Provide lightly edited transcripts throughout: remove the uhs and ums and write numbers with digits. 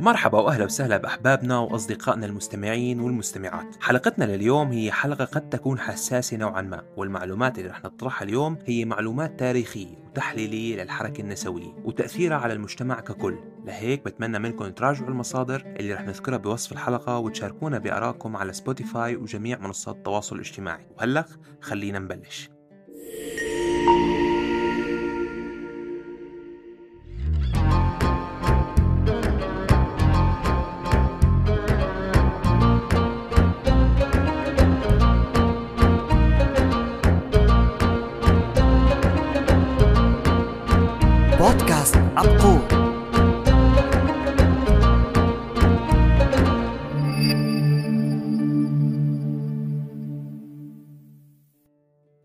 مرحبا وأهلا وسهلا بأحبابنا وأصدقائنا المستمعين والمستمعات. حلقتنا لليوم هي حلقة قد تكون حساسة نوعا ما، والمعلومات اللي رح نطرحها اليوم هي معلومات تاريخية وتحليلية للحركة النسوية وتأثيرها على المجتمع ككل. لهيك بتمنى منكم تراجعوا المصادر اللي رح نذكرها بوصف الحلقة وتشاركونا بآرائكم على سبوتيفاي وجميع منصات التواصل الاجتماعي. وهلأ خلينا نبلش. بودكاست عبقور.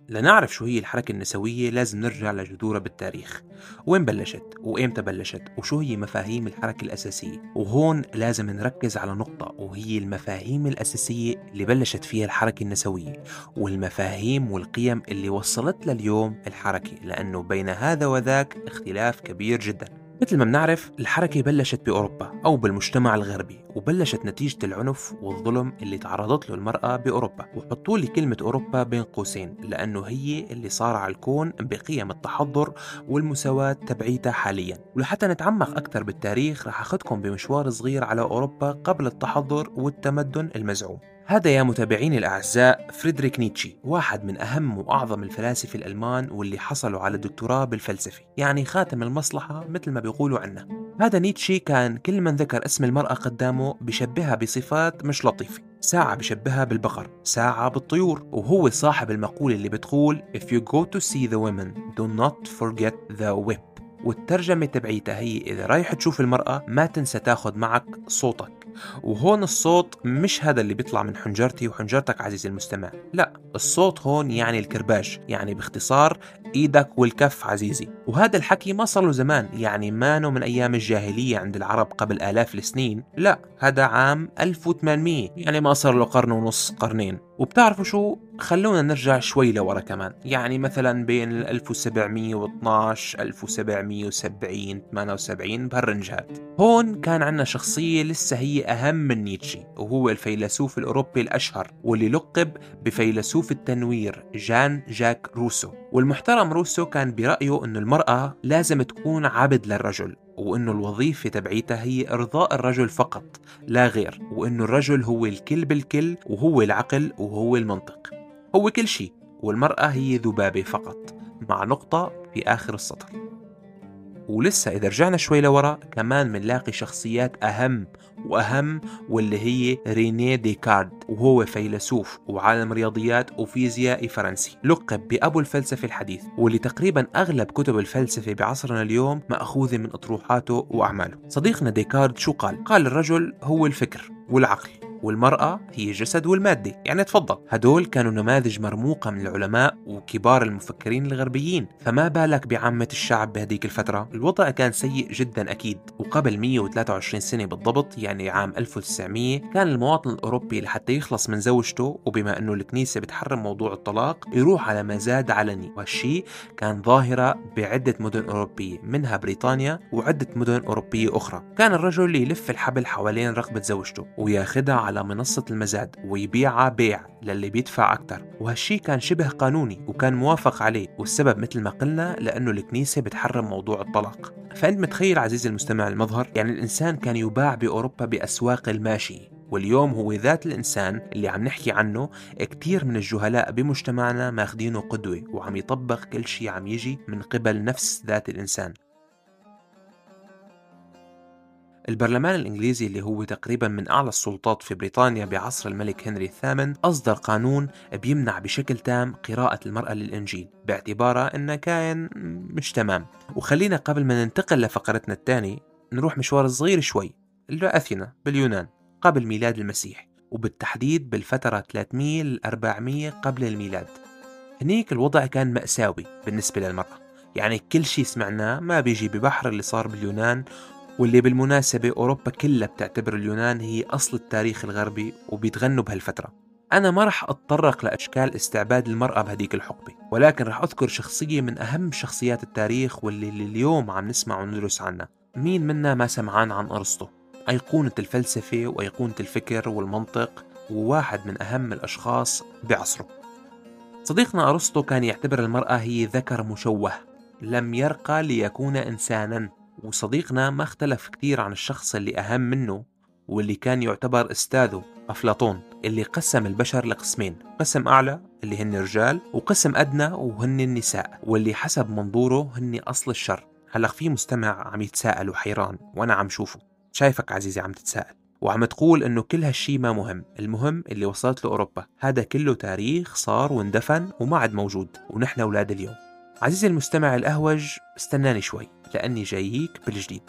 لنعرف شو هي الحركة النسوية لازم نرجع لجذورها بالتاريخ، وين بلشت وإمتى بلشت وشو هي مفاهيم الحركة الأساسية. وهون لازم نركز على نقطة، وهي المفاهيم الأساسية اللي بلشت فيها الحركة النسوية والمفاهيم والقيم اللي وصلت لليوم الحركة، لأنه بين هذا وذاك اختلاف كبير جداً. مثل ما بنعرف الحركة بلشت بأوروبا أو بالمجتمع الغربي، وبلشت نتيجة العنف والظلم اللي تعرضت له المرأة بأوروبا. وحطوا لي كلمة أوروبا بين قوسين لأنه هي اللي صار على الكون بقيم التحضر والمساواة تبعيتها حاليا. ولحتى نتعمق أكثر بالتاريخ رح أخذكم بمشوار صغير على أوروبا قبل التحضر والتمدن المزعوم. هذا يا متابعيني الأعزاء فريدريك نيتشي، واحد من أهم وأعظم الفلاسفة الألمان واللي حصلوا على دكتوراه بالفلسفة، يعني خاتم المصلحة مثل ما بيقولوا عنه. هذا نيتشي كان كل من ذكر اسم المرأة قدامه بشبهها بصفات مش لطيفة، ساعة بشبهها بالبقر، ساعة بالطيور، وهو صاحب المقولة اللي بتقول If you go to see the women, do not forget the whip. والترجمة تبعيتها هي إذا رايح تشوف المرأة ما تنسى تاخد معك صوتك. وهون الصوت مش هذا اللي بيطلع من حنجرتي وحنجرتك عزيزي المستمع، لا، الصوت هون يعني الكرباج، يعني باختصار ايدك والكف عزيزي. وهذا الحكي ما صار له زمان، يعني مانو من ايام الجاهلية عند العرب قبل آلاف السنين، لا، هذا عام 1800، يعني ما صار له قرن ونص، قرنين. وبتعرفوا شو، خلونا نرجع شوي لورا كمان، يعني مثلا بين 1712 1770 78 بهالرنجات. هون كان عندنا شخصية لسه هي أهم من نيتشي، وهو الفيلسوف الأوروبي الأشهر واللي لقب بفيلسوف التنوير جان جاك روسو. والمحترم روسو كان برأيه أن المرأة لازم تكون عبد للرجل، وأنه الوظيفة تبعيتها هي إرضاء الرجل فقط لا غير، وأنه الرجل هو الكل بالكل وهو العقل وهو المنطق، هو كل شيء، والمرأة هي ذبابة فقط، مع نقطة في آخر السطر. ولسه إذا رجعنا شوي لورا كمان منلاقي شخصيات أهم وأهم، واللي هي ريني ديكارت، وهو فيلسوف وعالم رياضيات وفيزيائي فرنسي، لقب بأبو الفلسفة الحديث، واللي تقريبا أغلب كتب الفلسفة بعصرنا اليوم مأخوذة من أطروحاته وأعماله. صديقنا ديكارت شو قال؟ قال الرجل هو الفكر والعقل، والمرأة هي الجسد والمادة، يعني تفضل. هدول كانوا نماذج مرموقة من العلماء وكبار المفكرين الغربيين، فما بالك بعامة الشعب بهديك الفترة؟ الوضع كان سيء جدا أكيد. وقبل 123 سنة بالضبط، يعني عام 1900، كان المواطن الأوروبي لحتى يخلص من زوجته، وبما أنه الكنيسة بتحرم موضوع الطلاق، يروح على مزاد علني. وهالشي كان ظاهرة بعدة مدن أوروبية، منها بريطانيا وعدة مدن أوروبية أخرى. كان الرجل يلف الحبل حوالين رقبة زوجته وياخدها على منصة المزاد ويبيعها بيع للي بيدفع أكتر، وهالشي كان شبه قانوني وكان موافق عليه، والسبب مثل ما قلنا لأنه الكنيسة بتحرم موضوع الطلاق. فأنت متخيل عزيزي المستمع المظهر، يعني الإنسان كان يباع بأوروبا بأسواق الماشي، واليوم هو ذات الإنسان اللي عم نحكي عنه كتير من الجهلاء بمجتمعنا ماخدينه قدوة، وعم يطبق كل شي عم يجي من قبل نفس ذات الإنسان. البرلمان الإنجليزي اللي هو تقريبا من أعلى السلطات في بريطانيا بعصر الملك هنري الثامن، أصدر قانون بيمنع بشكل تام قراءة المرأة للإنجيل باعتبارها إنه كائن مش تمام. وخلينا قبل ما ننتقل لفقرتنا الثانية نروح مشوار صغير شوي لأثينا باليونان قبل ميلاد المسيح، وبالتحديد بالفترة 300 ل 400 قبل الميلاد. هنيك الوضع كان مأساوي بالنسبة للمرأة، يعني كل شيء سمعناه ما بيجي ببحر اللي صار باليونان، واللي بالمناسبة أوروبا كلها بتعتبر اليونان هي أصل التاريخ الغربي وبيتغنوا بهالفترة. أنا ما رح أتطرق لأشكال استعباد المرأة بهديك الحقبة، ولكن رح أذكر شخصية من أهم شخصيات التاريخ واللي اليوم عم نسمع وندرس عنها. مين منا ما سمعان عن أرسطو؟ أيقونة الفلسفة وأيقونة الفكر والمنطق، وواحد من أهم الأشخاص بعصره. صديقنا أرسطو كان يعتبر المرأة هي ذكر مشوه لم يرقى ليكون إنسانا، وصديقنا ما اختلف كثير عن الشخص اللي أهم منه واللي كان يعتبر أستاذه، أفلاطون، اللي قسم البشر لقسمين، قسم أعلى اللي هن الرجال وقسم أدنى وهن النساء، واللي حسب منظوره هن أصل الشر. هلأ في مستمع عم يتساءل وحيران، وأنا عم شوفه، شايفك عزيزي عم تتساءل وعم تقول إنه كل هالشي ما مهم، المهم اللي وصلت له أوروبا، هذا كله تاريخ صار واندفن وما عاد موجود ونحن أولاد اليوم. عزيزي المستمع الأهوج، استناني شوي لأني جاييك بالجديد.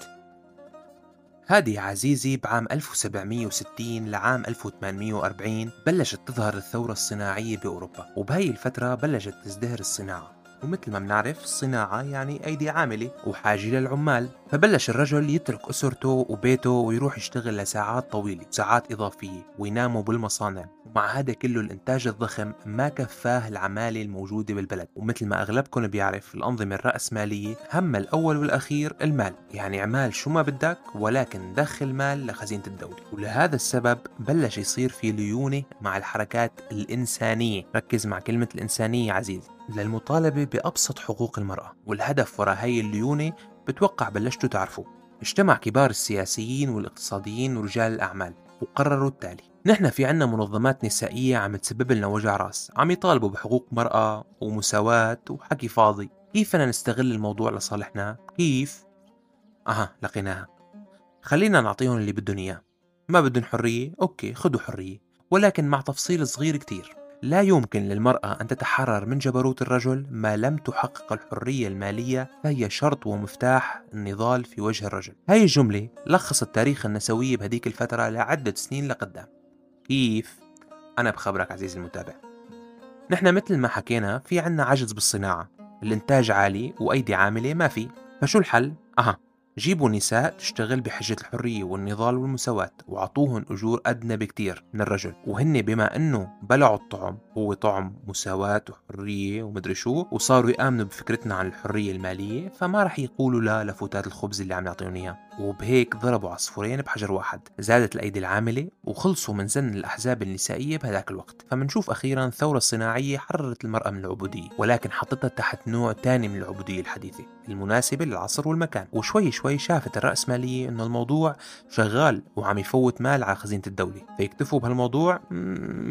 هادي عزيزي بعام 1760 لعام 1840 بلشت تظهر الثورة الصناعية بأوروبا، وبهي الفترة بلشت تزدهر الصناعة، ومثل ما منعرف الصناعة يعني أيدي عاملة وحاجة للعمال، فبلش الرجل يترك أسرته وبيته ويروح يشتغل لساعات طويلة وساعات إضافية ويناموا بالمصانع، ومع هذا كله الإنتاج الضخم ما كفاه العمالة الموجودة بالبلد. ومثل ما أغلبكم بيعرف الأنظمة الرأسمالية هم الأول والأخير المال، يعني عمال شو ما بدك ولكن دخل مال لخزينة الدولة، ولهذا السبب بلش يصير في ليونة مع الحركات الإنسانية. ركز مع كلمة الإنسانية عزيزي، للمطالبة بأبسط حقوق المرأة، والهدف وراء هاي الليونة بتوقع بلشتوا تعرفوا. اجتمع كبار السياسيين والاقتصاديين ورجال الأعمال وقرروا التالي: نحن في عنا منظمات نسائية عم تسبب لنا وجع راس، عم يطالبوا بحقوق مرأة ومساواة وحكي فاضي، كيف أنا نستغل الموضوع لصالحنا؟ كيف؟ لقيناها، خلينا نعطيهم اللي بدهم إياه. ما بدهم حرية؟ أوكي خدوا حرية، ولكن مع تفصيل صغير كتير: لا يمكن للمرأة أن تتحرر من جبروت الرجل ما لم تحقق الحرية المالية، فهي شرط ومفتاح النضال في وجه الرجل. هاي الجملة لخصت تاريخ النسوية بهديك الفترة لعدة سنين لقدام. كيف؟ أنا بخبرك عزيزي المتابع. نحن مثل ما حكينا في عنا عجز بالصناعة، الانتاج عالي وأيدي عاملة ما في، فشو الحل؟ جيبوا نساء تشتغل بحجة الحرية والنضال والمساواة، وعطوهن أجور أدنى بكتير من الرجل، وهن بما أنه بلعوا الطعم، هو طعم مساواة وحرية ومدري شو، وصاروا يآمنوا بفكرتنا عن الحرية المالية، فما رح يقولوا لا لفتات الخبز اللي عم نعطيهم إياه. وبهيك ضربوا عصفورين بحجر واحد، زادت الأيدي العاملة وخلصوا من زن الأحزاب النسائية بهذاك الوقت. فمنشوف أخيرا الثورة الصناعية حررت المرأة من العبودية، ولكن حطتها تحت نوع تاني من العبودية الحديثة المناسبة للعصر والمكان، وشوي شوي شافت الرأسمالية إنه الموضوع شغال وعم يفوت مال على خزينة الدولة، فيكتفوا بهالموضوع؟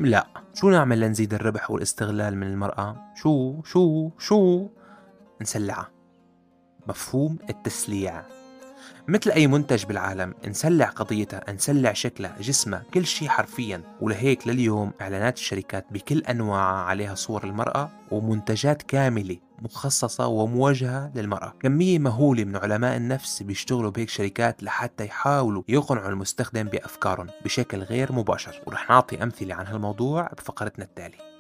لا، شو نعمل لنزيد الربح والاستغلال من المرأة؟ شو نسلعها. مفهوم التسليع، مثل أي منتج بالعالم نسلع قضيتها، نسلع شكلها، جسمها، كل شيء حرفيا. ولهيك لليوم إعلانات الشركات بكل أنواعها عليها صور المرأة ومنتجات كاملة مخصصة وموجهة للمرأة. كمية مهولة من علماء النفس بيشتغلوا بهيك شركات لحتى يحاولوا يقنعوا المستخدم بأفكارهم بشكل غير مباشر، ورح نعطي أمثلة عن هالموضوع بفقرتنا التالية.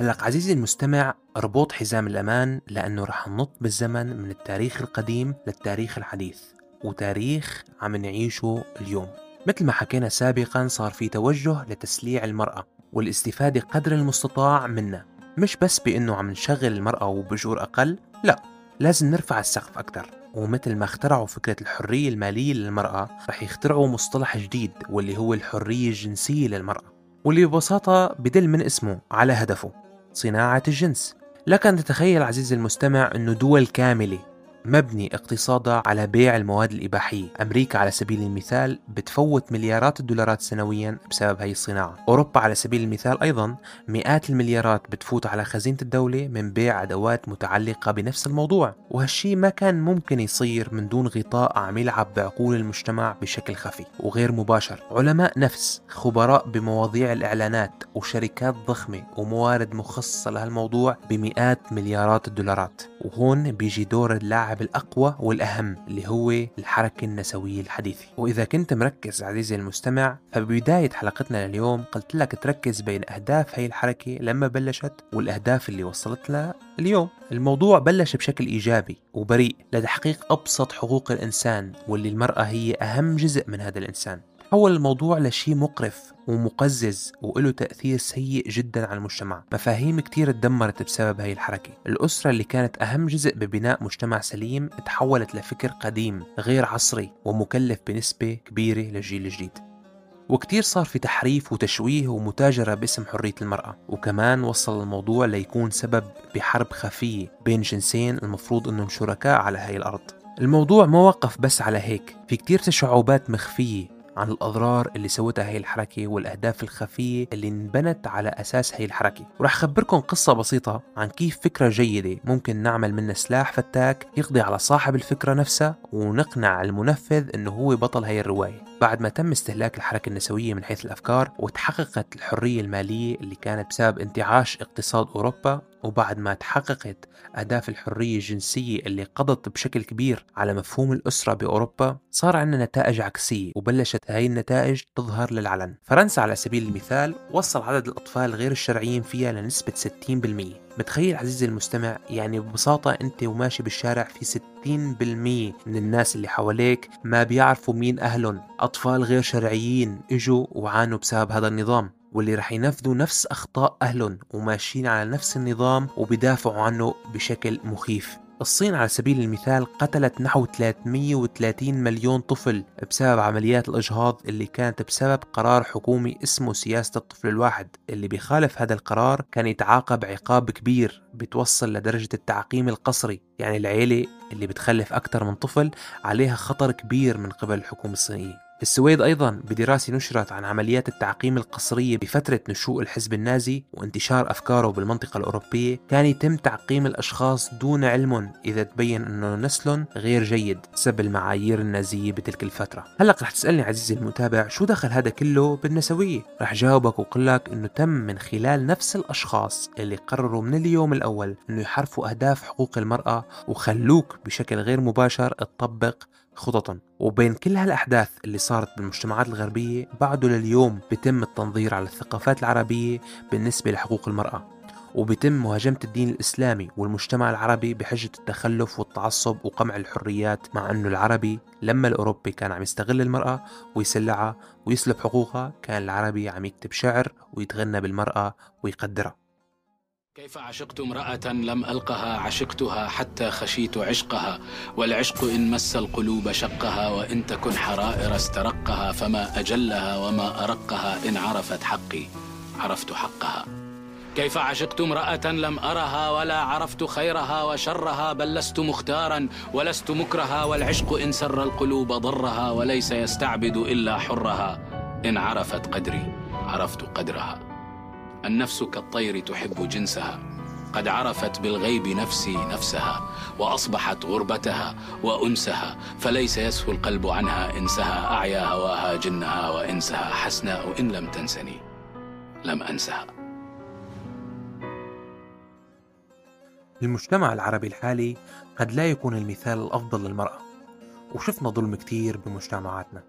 هلق عزيزي المستمع اربط حزام الأمان، لأنه رح ننط بالزمن من التاريخ القديم للتاريخ الحديث، وتاريخ عم نعيشه اليوم. مثل ما حكينا سابقا صار في توجه لتسليع المرأة والاستفادة قدر المستطاع منها، مش بس بأنه عم نشغل المرأة وبجور أقل، لا، لازم نرفع السقف أكتر. ومثل ما اخترعوا فكرة الحرية المالية للمرأة، رح يخترعوا مصطلح جديد واللي هو الحرية الجنسية للمرأة، واللي ببساطة بدل من اسمه على هدفه: صناعة الجنس. لك أن تتخيل عزيزي المستمع أنه دول كاملة مبني اقتصادها على بيع المواد الإباحية، أمريكا على سبيل المثال بتفوت مليارات الدولارات سنويا بسبب هاي الصناعة، أوروبا على سبيل المثال أيضا مئات المليارات بتفوت على خزينة الدولة من بيع أدوات متعلقة بنفس الموضوع، وهالشي ما كان ممكن يصير من دون غطاء عم يلعب بعقول المجتمع بشكل خفي وغير مباشر. علماء نفس، خبراء بمواضيع الإعلانات، وشركات ضخمة وموارد مخصصة لهالموضوع بمئات مليارات الدولارات. وهون بيجي دور اللاعب الأقوى والأهم اللي هو الحركة النسوية الحديثة. وإذا كنت مركز عزيزي المستمع، فببداية حلقتنا لليوم قلت لك تركز بين أهداف هاي الحركة لما بلشت والأهداف اللي وصلت لها اليوم. الموضوع بلش بشكل إيجابي وبريء لتحقيق أبسط حقوق الإنسان، واللي المرأة هي أهم جزء من هذا الإنسان، حول الموضوع لشيء مقرف ومقزز وله تأثير سيء جدا على المجتمع. مفاهيم كتير اتدمرت بسبب هاي الحركة. الأسرة اللي كانت أهم جزء ببناء مجتمع سليم اتحولت لفكر قديم غير عصري ومكلف بنسبة كبيرة للجيل الجديد. وكتير صار في تحريف وتشويه ومتاجرة باسم حرية المرأة، وكمان وصل الموضوع ليكون سبب بحرب خفية بين جنسين المفروض أنهم شركاء على هاي الأرض. الموضوع ما وقف بس على هيك، في كتير تشعبات مخفية عن الأضرار اللي سوتها هاي الحركة والأهداف الخفية اللي انبنت على أساس هاي الحركة. ورح خبركم قصة بسيطة عن كيف فكرة جيدة ممكن نعمل منها سلاح فتاك يقضي على صاحب الفكرة نفسها ونقنع المنفذ إنه هو بطل هاي الرواية. بعد ما تم استهلاك الحركة النسوية من حيث الأفكار وتحققت الحرية المالية اللي كانت بسبب انتعاش اقتصاد أوروبا، وبعد ما تحققت أهداف الحرية الجنسية اللي قضت بشكل كبير على مفهوم الأسرة بأوروبا، صار عندنا نتائج عكسية وبلشت هاي النتائج تظهر للعلن. فرنسا على سبيل المثال وصل عدد الأطفال غير الشرعيين فيها لنسبة 60%. متخيل عزيزي المستمع، يعني ببساطة أنت وماشي بالشارع في 60% من الناس اللي حواليك ما بيعرفوا مين أهلهم، أطفال غير شرعيين إجوا وعانوا بسبب هذا النظام، واللي رح ينفذوا نفس أخطاء أهلهم وماشيين على نفس النظام وبيدافعوا عنه بشكل مخيف. الصين على سبيل المثال قتلت نحو 330 مليون طفل بسبب عمليات الإجهاض اللي كانت بسبب قرار حكومي اسمه سياسة الطفل الواحد. اللي بيخالف هذا القرار كان يتعاقب عقاب كبير بتوصل لدرجة التعقيم القسري، يعني العيلة اللي بتخلف أكثر من طفل عليها خطر كبير من قبل الحكومة الصينية. في السويد أيضاً بدراسة نشرت عن عمليات التعقيم القسرية بفترة نشوء الحزب النازي وانتشار أفكاره بالمنطقة الأوروبية، كان يتم تعقيم الأشخاص دون علمهم إذا تبين أنه نسلهم غير جيد سب المعايير النازية بتلك الفترة. هلأ رح تسألني عزيزي المتابع، شو دخل هذا كله بالنسوية؟ رح جاوبك وقلك أنه تم من خلال نفس الأشخاص اللي قرروا من اليوم الأول أنه يحرفوا أهداف حقوق المرأة وخلوك بشكل غير مباشر تطبق خططاً. وبين كل هالأحداث اللي صارت بالمجتمعات الغربية بعده لليوم بتم التنظير على الثقافات العربية بالنسبة لحقوق المرأة، وبتم مهاجمة الدين الإسلامي والمجتمع العربي بحجة التخلف والتعصب وقمع الحريات، مع أنه العربي لما الأوروبي كان عم يستغل المرأة ويسلعها ويسلب حقوقها، كان العربي عم يكتب شعر ويتغنى بالمرأة ويقدرها. كيف عشقت امرأة لم ألقها، عشقتها حتى خشيت عشقها، والعشق إن مس القلوب شقها، وإن تكن حرائر استرقها، فما أجلها وما أرقها، إن عرفت حقي عرفت حقها. كيف عشقت امرأة لم أرها، ولا عرفت خيرها وشرها، بل لست مختارا ولست مكرها، والعشق إن سر القلوب ضرها، وليس يستعبد إلا حرها، إن عرفت قدري عرفت قدرها. النفس كالطير تحب جنسها، قد عرفت بالغيب نفسي نفسها، وأصبحت غربتها وأنسها، فليس يسهو القلب عنها إنسها، أعيا هواها جنها وإنسها، حسناء إن لم تنسني لم أنسها. المجتمع العربي الحالي قد لا يكون المثال الأفضل للمرأة، وشفنا ظلم كتير بمجتمعاتنا،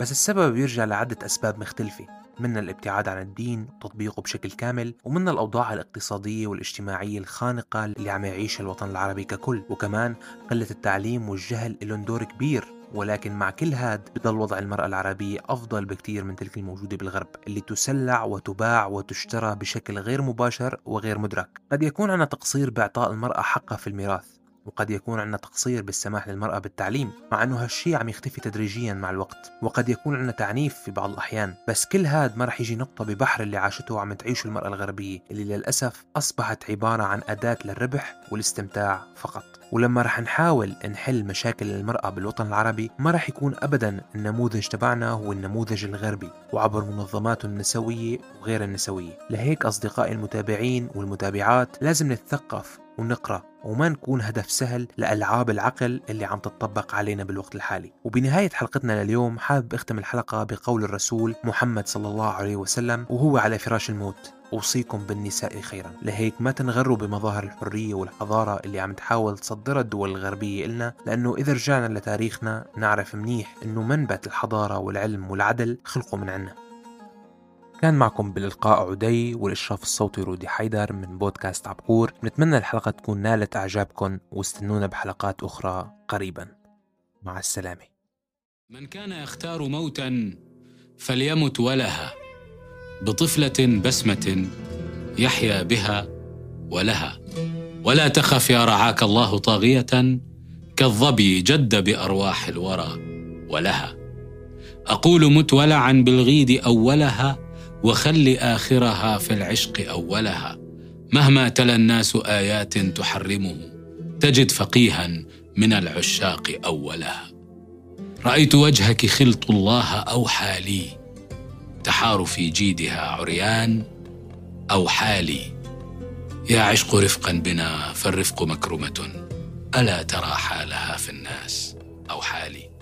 بس السبب يرجع لعدة أسباب مختلفة، من الابتعاد عن الدين وتطبيقه بشكل كامل، ومن الأوضاع الاقتصادية والاجتماعية الخانقة اللي عم يعيش الوطن العربي ككل، وكمان قلة التعليم والجهل لهم دور كبير. ولكن مع كل هاد بضل وضع المرأة العربية أفضل بكتير من تلك الموجودة بالغرب، اللي تسلع وتباع وتشترى بشكل غير مباشر وغير مدرك. قد يكون عنا تقصير بإعطاء المرأة حقها في الميراث، وقد يكون عندنا تقصير بالسماح للمرأة بالتعليم، مع أنه هالشي عم يختفي تدريجيا مع الوقت، وقد يكون عندنا تعنيف في بعض الأحيان. بس كل هاد ما رح يجي نقطة ببحر اللي عاشته وعم تعيشه المرأة الغربية، اللي للأسف أصبحت عبارة عن أداة للربح والاستمتاع فقط. ولما رح نحاول نحل مشاكل المرأة بالوطن العربي ما رح يكون أبدا النموذج تبعنا هو النموذج الغربي، وعبر منظماته النسوية وغير النسوية. لهيك أصدقائي المتابعين والمتابعات لازم نتثقف ونقرأ، وما نكون هدف سهل لألعاب العقل اللي عم تطبق علينا بالوقت الحالي. وبنهاية حلقتنا لليوم حابب أختم الحلقة بقول الرسول محمد صلى الله عليه وسلم وهو على فراش الموت: أوصيكم بالنساء خيرا. لهيك ما تنغروا بمظاهر الحرية والحضارة اللي عم تحاول تصدرها الدول الغربية إلنا، لأنه إذا رجعنا لتاريخنا نعرف منيح أنه منبت الحضارة والعلم والعدل خلقوا من عنا. كان معكم بالإلقاء عدي والإشراف الصوتي رودي حيدر من بودكاست عبقور. نتمنى الحلقة تكون نالت أعجابكم، واستنونا بحلقات أخرى قريبا. مع السلامة. من كان يختار موتا فليمت ولها بطفلة بسمة يحيا بها ولها، ولا تخف يا رعاك الله طاغية كالظبي جد بأرواح الورى ولها. أقول مت ولعا بالغيد أولها، وخل آخرها في العشق أولها. مهما تلا الناس آيات تحرمه، تجد فقيها من العشاق أولها. رأيت وجهك خلط الله أوحى لي، تحار في جيدها عريان أوحى لي. يا عشق رفقا بنا فالرفق مكرمة، ألا ترى حالها في الناس أوحى لي.